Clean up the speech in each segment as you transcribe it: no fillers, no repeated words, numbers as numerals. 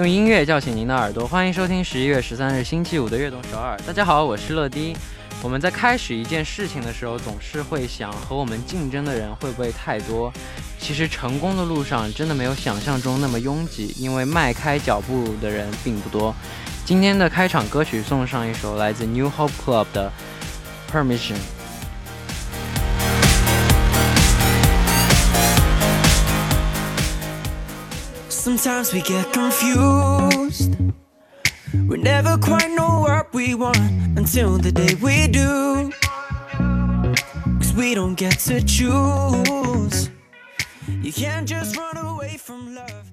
用音乐叫醒您的耳朵，欢迎收听11月13日星期五的悦动首尔。大家好，我是LaDi。我们在开始一件事情的时候，总是会想和我们竞争的人会不会太多。其实成功的路上真的没有想象中那么拥挤，因为迈开脚步的人并不多。今天的开场歌曲送上一首来自 New Hope Club 的 Permission。Sometimes we get confused. We never quite know what we want until the day we do. 'Cause we don't get to choose. You can't just run away from love.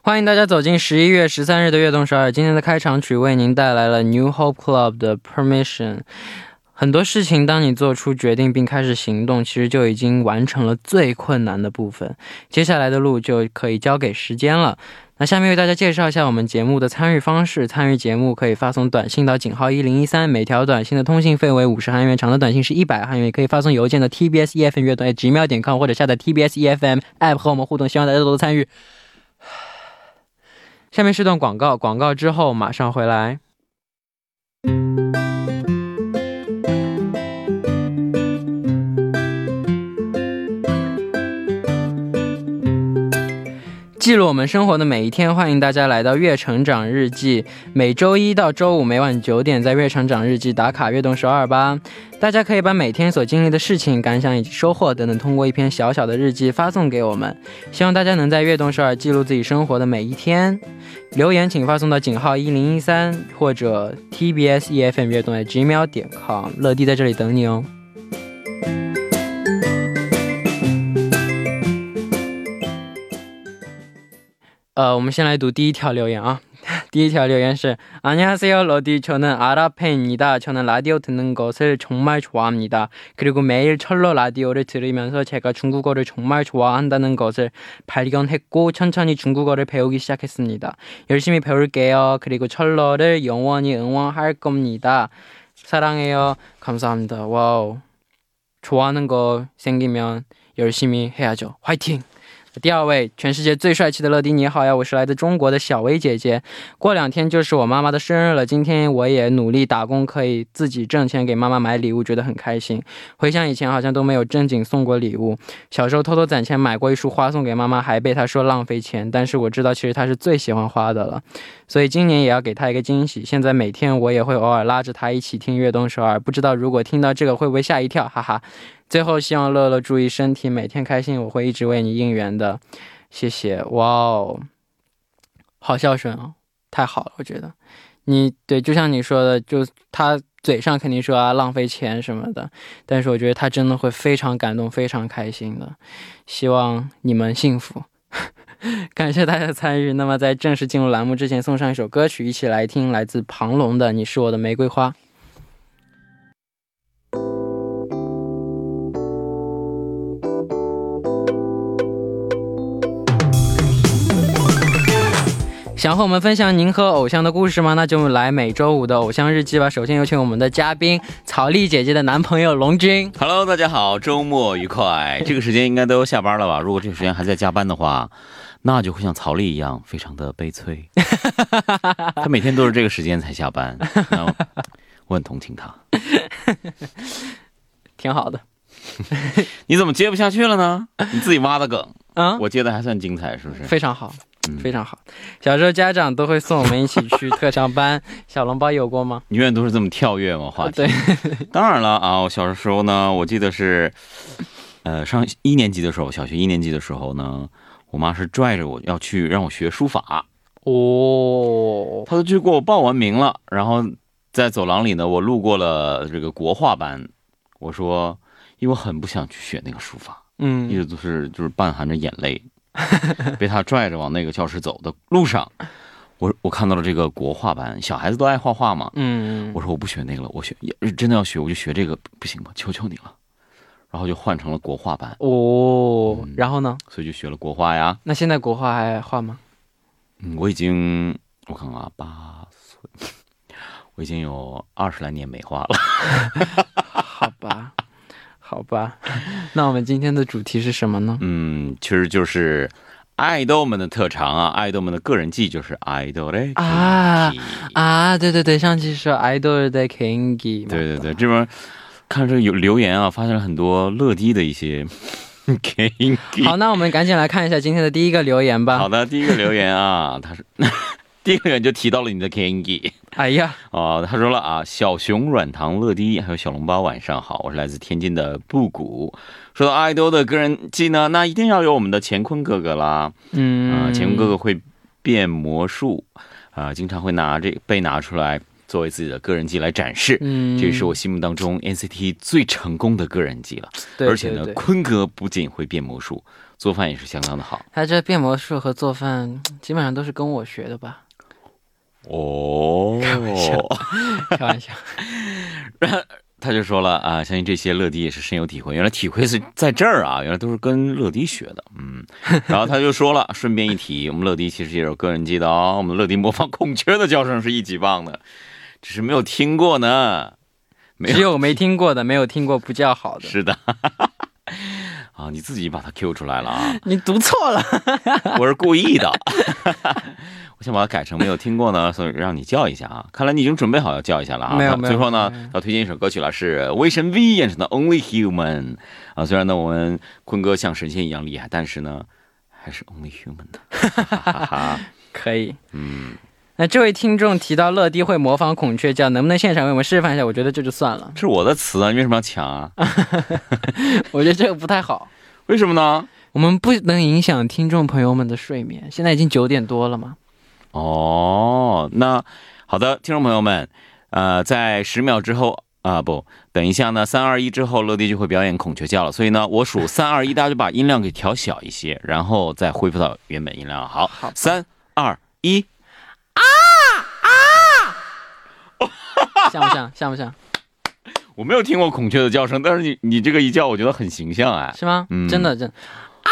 欢迎大家走进11月13日的悦动首尔。今天的开场曲为您带来了 New Hope Club 的 Permission。很多事情当你做出决定并开始行动，其实就已经完成了最困难的部分，接下来的路就可以交给时间了。那下面为大家介绍一下我们节目的参与方式。参与节目可以发送短信到井号1013，每条短信的通信费为50韩元，长的短信是100韩元。也可以发送邮件到 TBS EFM 悦动@gmail.com 或者下载 TBS EFM App 和我们互动，希望大家多多参与。下面是段广告，广告之后马上回来。记录我们生活的每一天，欢迎大家来到月成长日记，每周一到周五每晚9点在月成长日记打卡悦动首尔吧。大家可以把每天所经历的事情、感想以及收获等等通过一篇小小的日记发送给我们，希望大家能在悦动首尔记录自己生活的每一天。留言请发送到井号1013或者 TBS EFM 悦动@gmail.com， 乐迪在这里等你哦。我们先来读第一条留言啊。第一条留言是안녕하세요 러디 저는 아랍팬입니다. 저는 라디오 듣는 것을 정말 좋아합니다. 그리고 매일 철로 라디오를 들으면서 제가 중국어를 정말 좋아한다는 것을 발견했고 천천히 중국어를 배우기 시작했습니다. 열심히 배울게요. 그리고 철로를 영원히 응원할 겁니다. 사랑해요. 감사합니다. 와우. 좋아하는 거 생기면 열심히 해야죠. 화이팅!第二位，全世界最帅气的乐迪你好呀，我是来自中国的小薇姐姐，过2天就是我妈妈的生日了，今天我也努力打工，可以自己挣钱给妈妈买礼物，觉得很开心。回想以前好像都没有正经送过礼物，小时候偷偷攒钱买过一束花送给妈妈，还被她说浪费钱，但是我知道其实她是最喜欢花的了，所以今年也要给她一个惊喜。现在每天我也会偶尔拉着她一起听悦动首尔，不知道如果听到这个会不会吓一跳，哈哈。最后希望乐乐注意身体，每天开心，我会一直为你应援的，谢谢。哇哦，好孝顺哦，太好了。我觉得你对，就像你说的，就他嘴上肯定说啊浪费钱什么的，但是我觉得他真的会非常感动非常开心的，希望你们幸福。感谢大家的参与。那么在正式进入栏目之前，送上一首歌曲，一起来听来自庞龙的《你是我的玫瑰花》。想和我们分享您和偶像的故事吗？那就来每周五的偶像日记吧。首先有请我们的嘉宾草丽姐姐的男朋友龙君。 Hello， 大家好，周末愉快。这个时间应该都下班了吧，如果这个时间还在加班的话，那就会像曹丽一样非常的悲催。他每天都是这个时间才下班，然后我很同情他。挺好的。你怎么接不下去了呢？你自己挖的梗啊，我接的还算精彩，是不是？非常好，非常好。小时候家长都会送我们一起去特长班。小笼包有过吗？你永远都是这么跳跃吗？话题。对，当然了啊，我小时候呢，我记得是上1年级的时候，小学1年级的时候呢，我妈是拽着我要去让我学书法。哦，她都去给我报完名了，然后在走廊里呢，我路过了这个国画班，我说因为我很不想去学那个书法，一直都是就是半含着眼泪。被他拽着往那个教室走的路上，我看到了这个国画班，小孩子都爱画画嘛。我说我不学那个了，我学真的要学我就学这个，不行吗？求求你了。然后就换成了国画班。哦，然后呢？所以就学了国画呀。那现在国画还画吗？我已经我看看啊，8岁，我已经有20来年没画了。好吧。好吧，那我们今天的主题是什么呢？其实就是爱豆们的特长啊，爱豆们的个人技就是爱豆的啊，对对对，上期说爱豆的 Kengi， 对对对，这边看这有留言啊，发现了很多乐迪的一些 Kengi。好，那我们赶紧来看一下今天的第一个留言吧。好的，第一个留言啊，他是第一个人就提到了你的 Kengi。哎呀，哦，他说了啊，小熊软糖乐迪还有小笼包，晚上好，我是来自天津的布谷。说到爱豆的个人技呢，那一定要有我们的乾坤哥哥啦。嗯，乾坤哥哥会变魔术啊、经常会拿这被拿出来作为自己的个人技来展示。嗯，这是我心目当中 NCT 最成功的个人技了。对，而且呢，坤哥不仅会变魔术，做饭也是相当的好。他这变魔术和做饭基本上都是跟我学的吧。哦，开玩笑，开玩笑。然后他就说了啊，相信这些乐迪也是深有体会，原来体会是在这儿啊，原来都是跟乐迪学的。嗯，然后他就说了，顺便一提，我们乐迪其实也有个人技的哦，我们乐迪模仿孔雀的叫声是一级棒的，只是没有听过呢，只有没听过的，没有听过不叫好的。是的。啊，你自己把它 Q 出来了啊！你读错了，我是故意的。我想把它改成没有听过呢，所以让你叫一下啊。看来你已经准备好要叫一下了啊。没有，没有。最后呢，要推荐一首歌曲了，是威神 V 演唱的《Only Human》啊。虽然呢，我们坤哥像神仙一样厉害，但是呢，还是 Only Human 的。哈哈哈。可以。嗯。那这位听众提到乐迪会模仿孔雀叫，能不能现场为我们示范一下？我觉得这就算了。这是我的词啊，你为什么要抢啊？我觉得这个不太好。为什么呢？我们不能影响听众朋友们的睡眠。现在已经9点多了嘛。哦，那好的，听众朋友们，在10秒之后啊、不，等一下呢，3、2、1之后，乐迪就会表演孔雀叫了。所以呢，我数3、2、1，大家就把音量给调小一些，然后再恢复到原本音量。好，3、2、1。像不像？像不像？我没有听过孔雀的叫声，但是你这个一叫，我觉得很形象哎，是吗？嗯，真的啊，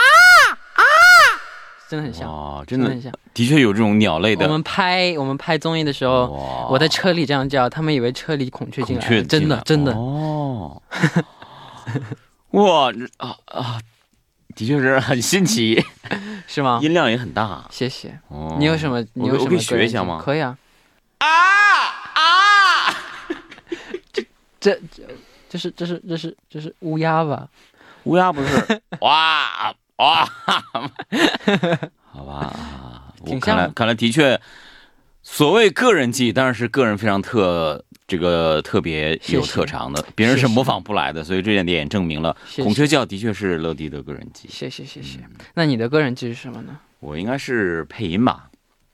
真的很像哦，真的很像，的确有这种鸟类的。我们拍综艺的时候，我在车里这样叫，他们以为车里孔雀进来，真的哦，哇啊，的确是很新奇，是吗？音量也很大，谢谢。哦，你有什么？我可以学一下吗？可以啊。这是乌鸦吧？乌鸦不是？哇哇！好吧，我看来的确，所谓个人技当然是个人非常特别有特长的，别人是模仿不来的，所以这点也证明了孔雀叫的确是乐迪的个人技。谢谢。那你的个人技是什么呢？我应该是配音吧。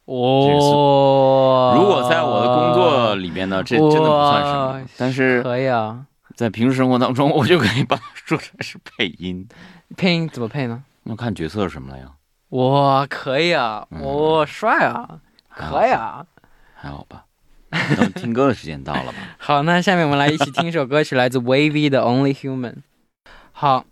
哦，如果在我的工作里面呢，这真的不算什么。但是可以啊，在平时生活当中，我就可以把它说成是配音。配音怎么配呢？那看角色是什么了呀？哇，可以啊，哇，帅啊，可以啊，还好吧。那么听歌的时间到了吧？好，那下面我们来一起听一首歌曲，来自 WayV 的《Only Human》。好。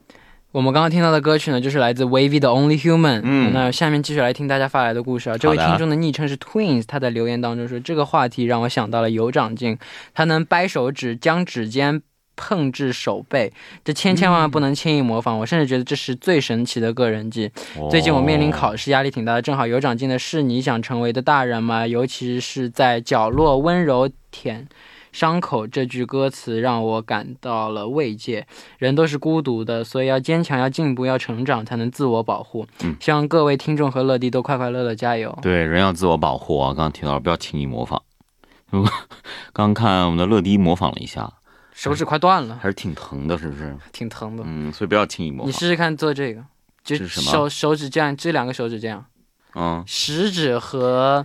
我们刚刚听到的歌曲呢，就是来自 WayV 的 Only Human。嗯，那下面继续来听大家发来的故事啊。这位听众的昵称是 Twins， 他在留言当中说，这个话题让我想到了有长进，他能掰手指，将指尖碰至手背，这千万不能轻易模仿。我甚至觉得这是最神奇的个人技。最近我面临考试，压力挺大的，正好有长进的是你想成为的大人吗？尤其是在角落温柔舔伤口这句歌词让我感到了慰藉。人都是孤独的，所以要坚强，要进步，要成长，才能自我保护。希望各位听众和乐迪都快快乐乐，加油。对，人要自我保护啊，刚刚提到不要轻易模仿。刚看我们的乐迪模仿了一下，手指快断了，还是挺疼的，是不是？挺疼的，嗯，所以不要轻易模仿。你试试看做这个，就这是什么？手指这样，这两个手指这样，嗯，食指和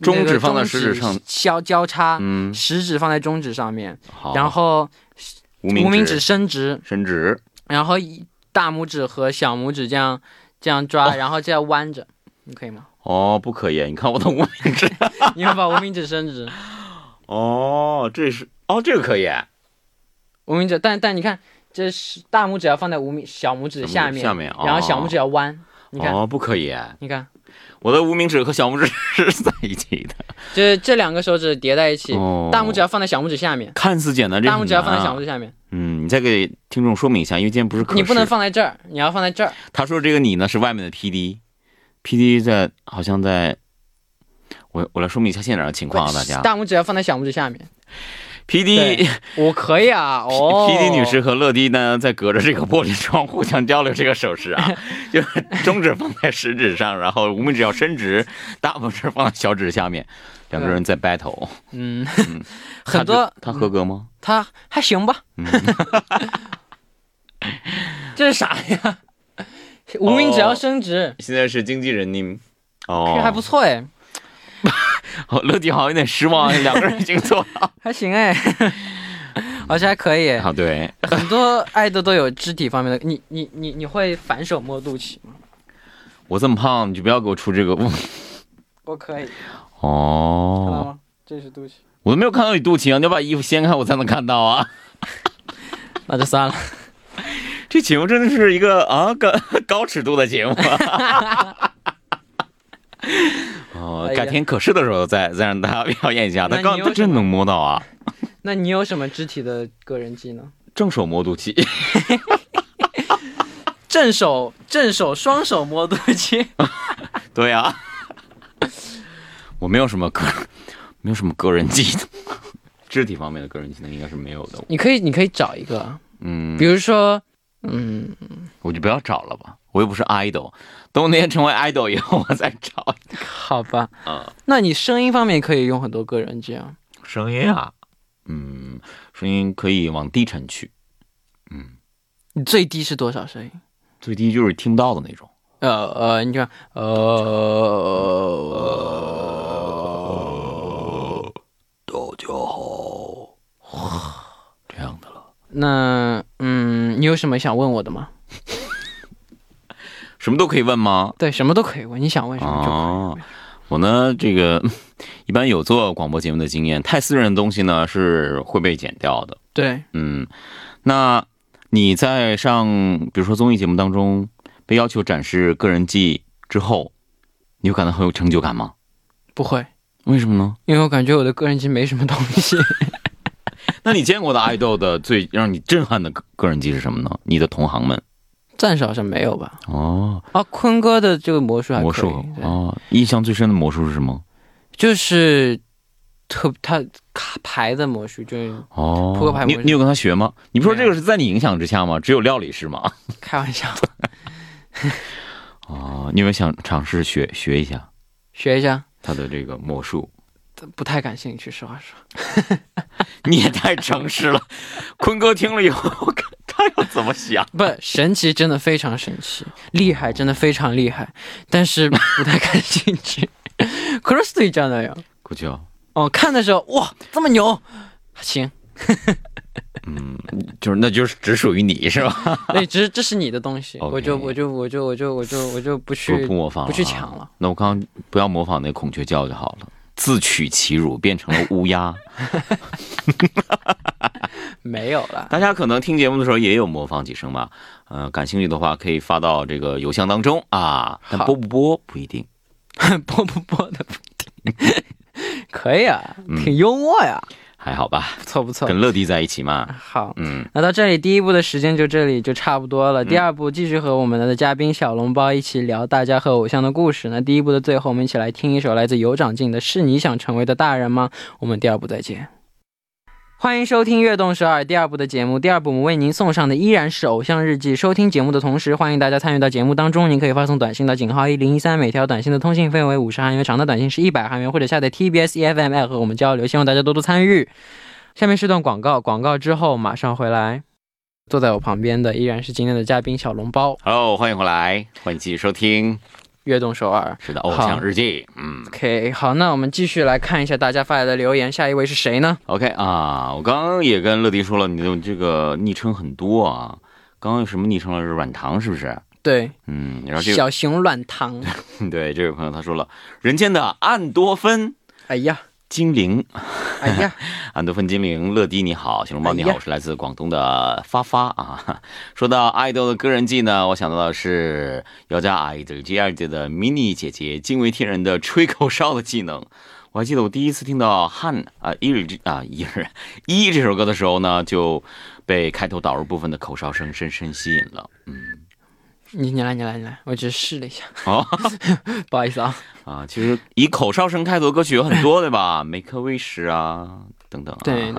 中指放在食指上交叉，嗯，食指放在中指上面，然后无名指伸直，然后大拇指和小拇指这样抓，然后这样弯着，你可以吗？哦，不可以，你看我的无名指，你要把无名指伸直。哦，这是哦，这个可以，无名指，但你看，这是大拇指要放在小拇指下面、哦，然后小拇指要弯，你看，哦，不可以，你看。我的无名指和小拇指是在一起的，就是这两个手指叠在一起，哦，大拇指要放在小拇指下面，看似简单，这大拇指要放在小拇指下面。嗯，你再给听众说明一下，因为今天不是你不能放在这儿，你要放在这儿。他说这个你呢是外面的 PD， PD 在好像在，我来说明一下现场的情况啊，大家大拇指要放在小拇指下面。PD 我可以啊，哦 PD 女士和LaDi呢在隔着这个玻璃窗互相交流这个手势啊，就是中指放在食指上，然后无名指要伸直，大拇指放在小指下面，两个人在 battle。 嗯，很多他合格吗？他还行吧。这是啥呀？无名指要伸直，现在是经纪人你哦，这还不错哎。哦，LaDi好像有点失望，两个人已经做了，还行哎，而且还可以。好，对，很多爱豆都有肢体方面的，你会反手摸肚脐吗？我这么胖，你就不要给我出这个。我可以。哦。看到吗？这是肚脐。我都没有看到你肚脐啊！你要把衣服掀开，我才能看到啊。那就算了。这节目真的是一个啊高尺度的节目。哦，改天可视的时候再让大家表演一下。他真能摸到啊！那你有什么肢体的个人技能？正手摸肚脐，正手双手摸肚脐。对呀、啊，我没有什么个人技能，肢体方面的个人技能应该是没有的。你可以找一个，嗯，比如说，嗯，我就不要找了吧。我又不是 idol， 等我那天成为 idol 以后，我再找。好吧，嗯，那你声音方面可以用很多个人技啊。声音啊，嗯，声音可以往低沉去。嗯，你最低是多少声音？最低就是听不到的那种。你看，大家好，这样的了。那，嗯，你有什么想问我的吗？什么都可以问吗？对，什么都可以问，你想问什么就可以问。我呢，这个一般有做广播节目的经验，太私人的东西呢是会被剪掉的。对，嗯，那你在上比如说综艺节目当中被要求展示个人技之后，你会感到很有成就感吗？不会。为什么呢？因为我感觉我的个人技没什么东西。那你见过的爱豆的最让你震撼的个人技是什么呢？你的同行们？暂时好像没有吧。哦，啊，坤哥的这个魔术还可以。魔术哦，印象最深的魔术是什么？就是他牌的魔术，就是扑克牌魔术。你有跟他学吗？你不说这个是在你影响之下吗？只有料理师吗？开玩笑。哦，你有没有想尝试学一下他的这个魔术？不太感兴趣，实话说。你也太诚实了。坤哥听了以后他要怎么想？不，神奇真的非常神奇，厉害真的非常厉害，但是不太感兴趣。可是对这样的呀，估计哦，看的时候哇，这么牛，行。嗯，就是那就是只属于你是吧？对，这是你的东西，okay， 我就不模仿了，不去抢了。那我刚刚不要模仿那孔雀叫就好了。自取其辱，变成了乌鸦。没有了。大家可能听节目的时候也有模仿几声吧。感兴趣的话可以发到这个邮箱当中啊。但播不播不一定。播的不一定。可以啊，挺幽默呀。还好吧，不错，跟LaDi在一起嘛。好，嗯，那到这里第一部的时间就这里就差不多了。第二部继续和我们的嘉宾小笼包一起聊大家和偶像的故事。那第一部的最后，我们一起来听一首来自有长靖的《是你想成为的大人吗》。我们第二部再见。欢迎收听悦动12第二部的节目。第二部我们为您送上的依然是偶像日记。收听节目的同时，欢迎大家参与到节目当中。您可以发送短信到井号1013，每条短信的通信费为50韩元，长的短信是100韩元，或者下载 TBS EFM App 和我们交流。希望大家多多参与。下面是段广告，广告之后马上回来。坐在我旁边的依然是今天的嘉宾小笼包。Hello， 欢迎回来，欢迎继续收听。悦动首尔，是的，偶像日记。嗯 ，OK， 好，那我们继续来看一下大家发来的留言。下一位是谁呢 ？OK 啊，我刚刚也跟LaDi说了，你的这个昵称很多啊。刚刚有什么昵称了？是软糖，是不是？对，嗯，然后这个小熊软糖。对，这位朋友他说了，人间的安多芬，哎呀，精灵，哎呀，安多芬精灵，LaDi你好，小笼包你好，我是来自广东的发发啊。说到爱豆的个人技呢，我想到的是姚家爱豆 GID 的 mini 姐姐惊为天人的吹口哨的技能。我还记得我第一次听到一这首歌的时候呢，就被开头导入部分的口哨声深深吸引了。嗯，你来，我只是试了一下。哦，不好意思啊。啊，其实以口哨声开头歌曲有很多，对吧？Make a wish 啊，等等、啊。对。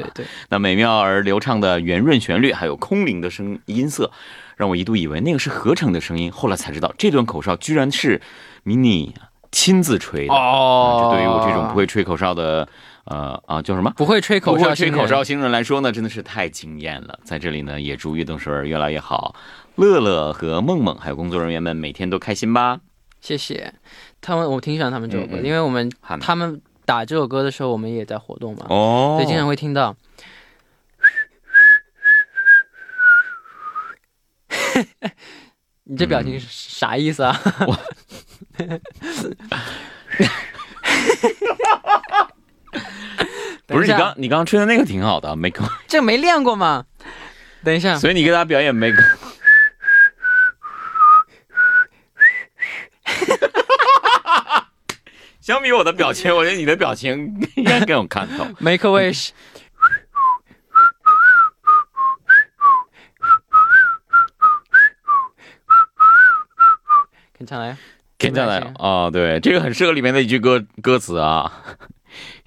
那美妙而流畅的圆润旋律，还有空灵的音色，让我一度以为那个是合成的声音，后来才知道这段口哨居然是迷你亲自吹的。哦，这对于我这种不会吹口哨的。叫什么？不会吹口哨新人来说呢，真的是太惊艳了。在这里呢，也祝运动水越来越好，乐乐和梦梦还有工作人员们每天都开心吧。谢谢他们，我挺喜欢他们这首歌，因为他们打这首歌的时候，我们也在活动嘛，所以经常会听到。你这表情是啥意思啊？不是你刚吹的那个挺好的，没搞这没练过吗？等一下，所以你给大家表演没搞。相比我的表情，我觉得你的表情应该更有看头。Make a wish。跟上来，跟上来啊！对，这个很适合里面的一句歌词啊。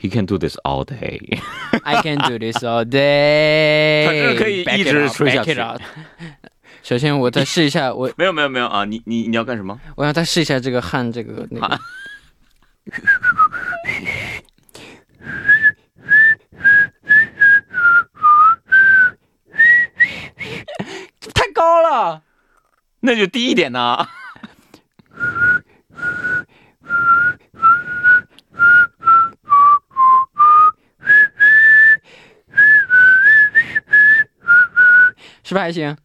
He can do this all day. I can do this all day. 他这可以一直吹下去。首先我再试一下，我没有啊！你要干什么？我要再试一下这个汗，这个那个。太高了，那就低一点呐。是不是还行？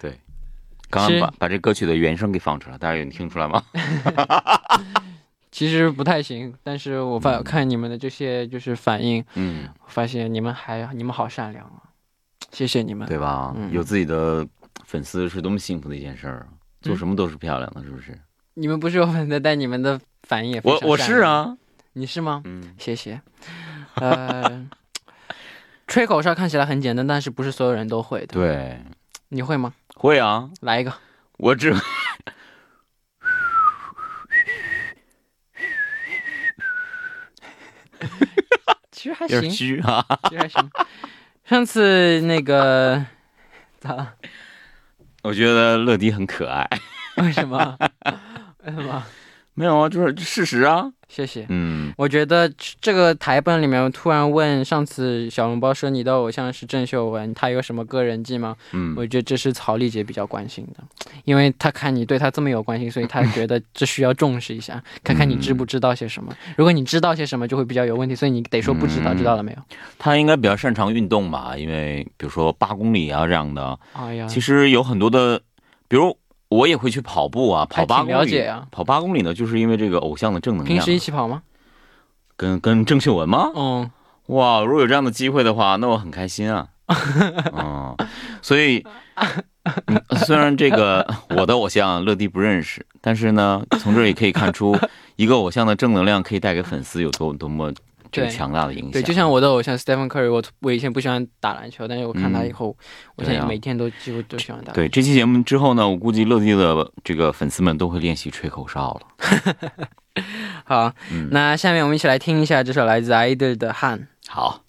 对，刚刚把这歌曲的原声给放出来，大家有听出来吗？其实不太行，但是我看你们的这些就是反应，我发现你们好善良啊，谢谢你们，对吧？有自己的粉丝是多么幸福的一件事儿，做什么都是漂亮的，是不是？你们不是有粉丝，但你们的反应也非常善良。我是啊，你是吗？谢谢。吹口哨看起来很简单，但是不是所有人都会的。对，你会吗？会啊，来一个。我只会。其实还行，有点虚啊。其实还行。上次那个咋了？我觉得乐迪很可爱。为什么？为什么？没有啊，就是事实啊。谢谢。我觉得这个台本里面突然问，上次小笼包说你的偶像是郑秀文，他有什么个人技吗？我觉得这是曹丽姐比较关心的，因为他看你对他这么有关心，所以他觉得这需要重视一下，看看你知不知道些什么。如果你知道些什么，就会比较有问题，所以你得说不知道，知道了没有？他应该比较擅长运动吧，因为比如说8公里啊这样的。哎呀，其实有很多的，比如。我也会去跑步啊，跑8公里。了解啊，跑8公里呢，就是因为这个偶像的正能量。平时一起跑吗？跟郑秀文吗？哇，如果有这样的机会的话，那我很开心啊。所以虽然这个我的偶像乐迪不认识，但是呢，从这里可以看出一个偶像的正能量可以带给粉丝有多么这个强大的影响。对，就像我的偶像 Stephen Curry， 我以前不喜欢打篮球，但是我看他以后，我现在每天都几乎都喜欢打篮球。对，这期节目之后呢，我估计乐迪的这个粉丝们都会练习吹口哨了。好，那下面我们一起来听一下这首来自 idol 的《汗》。好。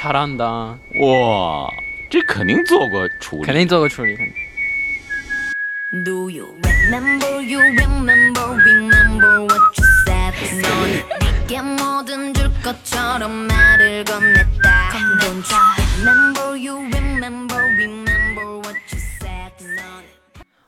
잘한다。哇，这肯定做过处理，肯定做过处理。Do you remember? You remember? Remember what you said. 너는 내게 뭐든 줄 것처럼 말을 건넸다. Don't you remember? You remember? Remember what you said.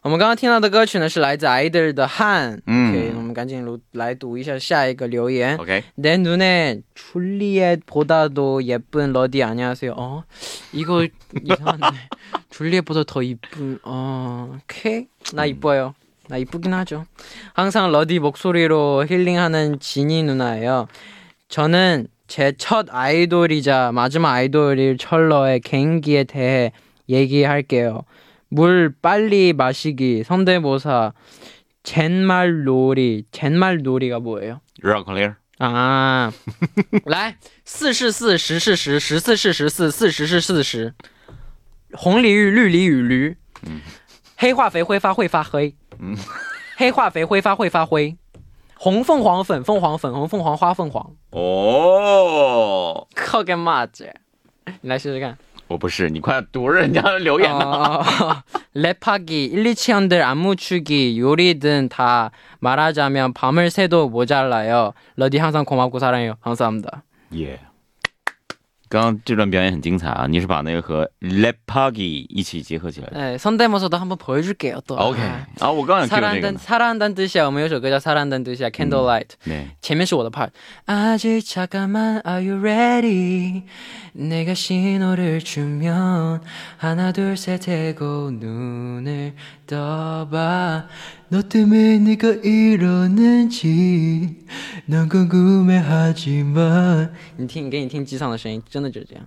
我们刚刚听到的歌曲呢，是来自 Idol 的《汗》。OK， 我们赶紧来读一下下一个留言。OK， 내 눈에 줄리엣 보다도 예쁜 러디 안녕하세요. 이거 이상한데. 줄리엣보다 더 이쁜. 오케이. 나 이뻐요. 나 이쁘긴 하죠. 항상 러디 목소리로 힐링하는 지니 누나예요. 저는 제 첫 아이돌이자 마지막 아이돌일 철러의 개인기에 대해 얘기할게요. 물 빨리 마시기, 성대모사, 젠말놀이. 젠말놀이가 뭐예요? 락클레어. 아. 来，4是4，10是10，14是14，40是40。红鲤鱼、绿鲤鱼、驴。黑化肥挥发会发黑。黑化肥挥发会发灰。红凤凰粉、凤凰粉、红凤凰花、凤凰。哦，靠个妈子！你来试试看。我不是，你快读人家的留言了。랩하기, 1,2,3학년들 안무 추기, 요리 등 다 말하자면 밤을 새도 모자라요. 러디 항상 고맙고 사랑해요. 감사합니다. 예. 刚这段表演很精彩啊！你是把那个和 랩하기 一起结合起来的。 선대모사도 한번 보여줄게요 또. 오케이. 아, 我刚刚사랑한다는 뜻이야. 我们有首歌叫 사랑한다는 뜻이야. Candlelight. 네. 前面是我的 part. 아직 잠깐만, are you ready? 내가 신호를 주면 하나 둘 셋 하고 눈을 떠봐. 너 때문에 내가 이러는지 난 궁금해하지만 你听，给你听机场的声音，真的就是这样。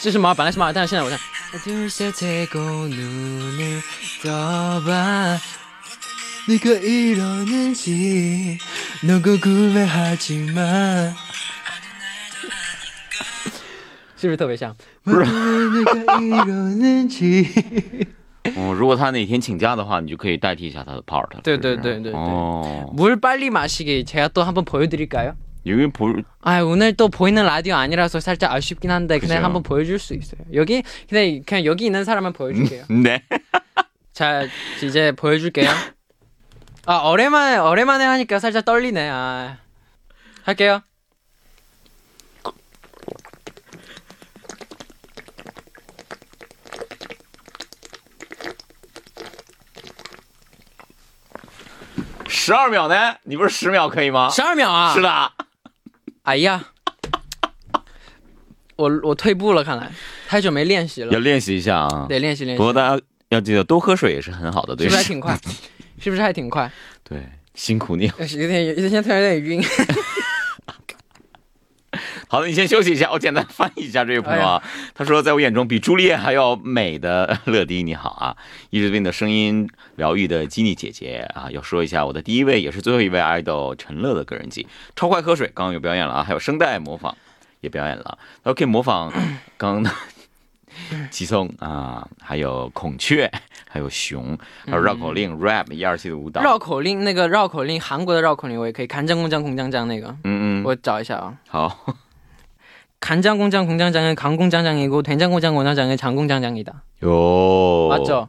这是马，本来是马，但是现在我唱 내가 이러는지 난 궁금해하지만 是不是特别像？如果他哪天请假的话，你就可以代替一下他的 part。 对对对对对。 물 빨리 마시기 제가 또 한번 보여드릴까요? 여기 오늘 또 보이는 라디오 아니라서 살짝 아쉽긴 한데 그냥 한번 보여줄 수 있어요. 여기 그냥 여기 있는 사람만 보여줄게요. 네. 자 이제 보여줄게요. 아 오랜만에 하니까 살짝 떨리네. 아 할게요.12秒呢？你不是10秒可以吗？12秒啊！是的。哎呀，我退步了，看来太久没练习了。要练习一下啊！得练习练习。不过大家要记得多喝水也是很好的，对。是不是还挺快？是不是还挺快？对，辛苦你了。有点现在突然有点晕。好的，你先休息一下，我简单翻译一下这位朋友啊。他说，在我眼中比朱丽叶还要美的LaDi你好啊，一直被你的声音疗愈的基尼姐姐啊，要说一下我的第一位也是最后一位 idol 陈乐的个人集，超快喝水刚刚有表演了啊，还有声带模仿也表演了，他说可以模仿刚刚奇松啊，还有孔雀，还有熊，还有绕口令 rap 127的舞蹈。绕口令那个绕口令，韩国的绕口令我也可以，간장공장공장장那个，我找一下啊。好。간장공장 공장장은 강공장장이고 된장공장 원장장은 장공장장이다. 요. 맞죠?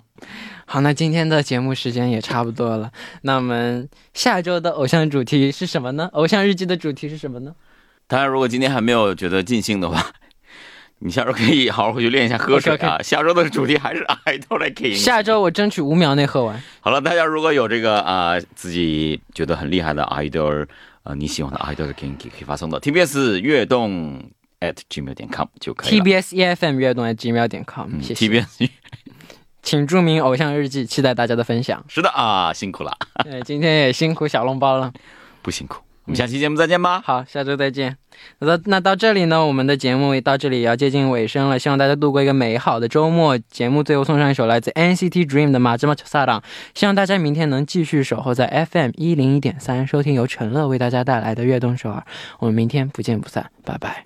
好，那今天的节目时间也差不多了。那么下周的偶像日记的主题是什么呢？偶像日记的主题是什么呢？大家如果今天还没有觉得尽兴的话，你下周可以好好回去练一下喝水啊。 下周的主题还是 idol 来 给你。下周我争取5秒内喝完。好了，大家如果有这个自己觉得很厉害的 idol 你喜欢的 idol 给你，可以发送到 TBS 跃动 @gmail.com 就可以了。 TBS EFM 跃动 @gmail.com 谢谢。TBS 请注明偶像日记，期待大家的分享。是的啊，辛苦了。对，今天也辛苦小笼包了。不辛苦，我们下期节目再见吧。好，下周再见。那到这里呢，我们的节目到这里也要接近尾声了，希望大家度过一个美好的周末。节目最后送上一首来自 NCT Dream 的《马芝麻球撒浪》，希望大家明天能继续守候在 FM101.3 收听由陈乐为大家带来的《悦动首尔》，我们明天不见不散，拜拜。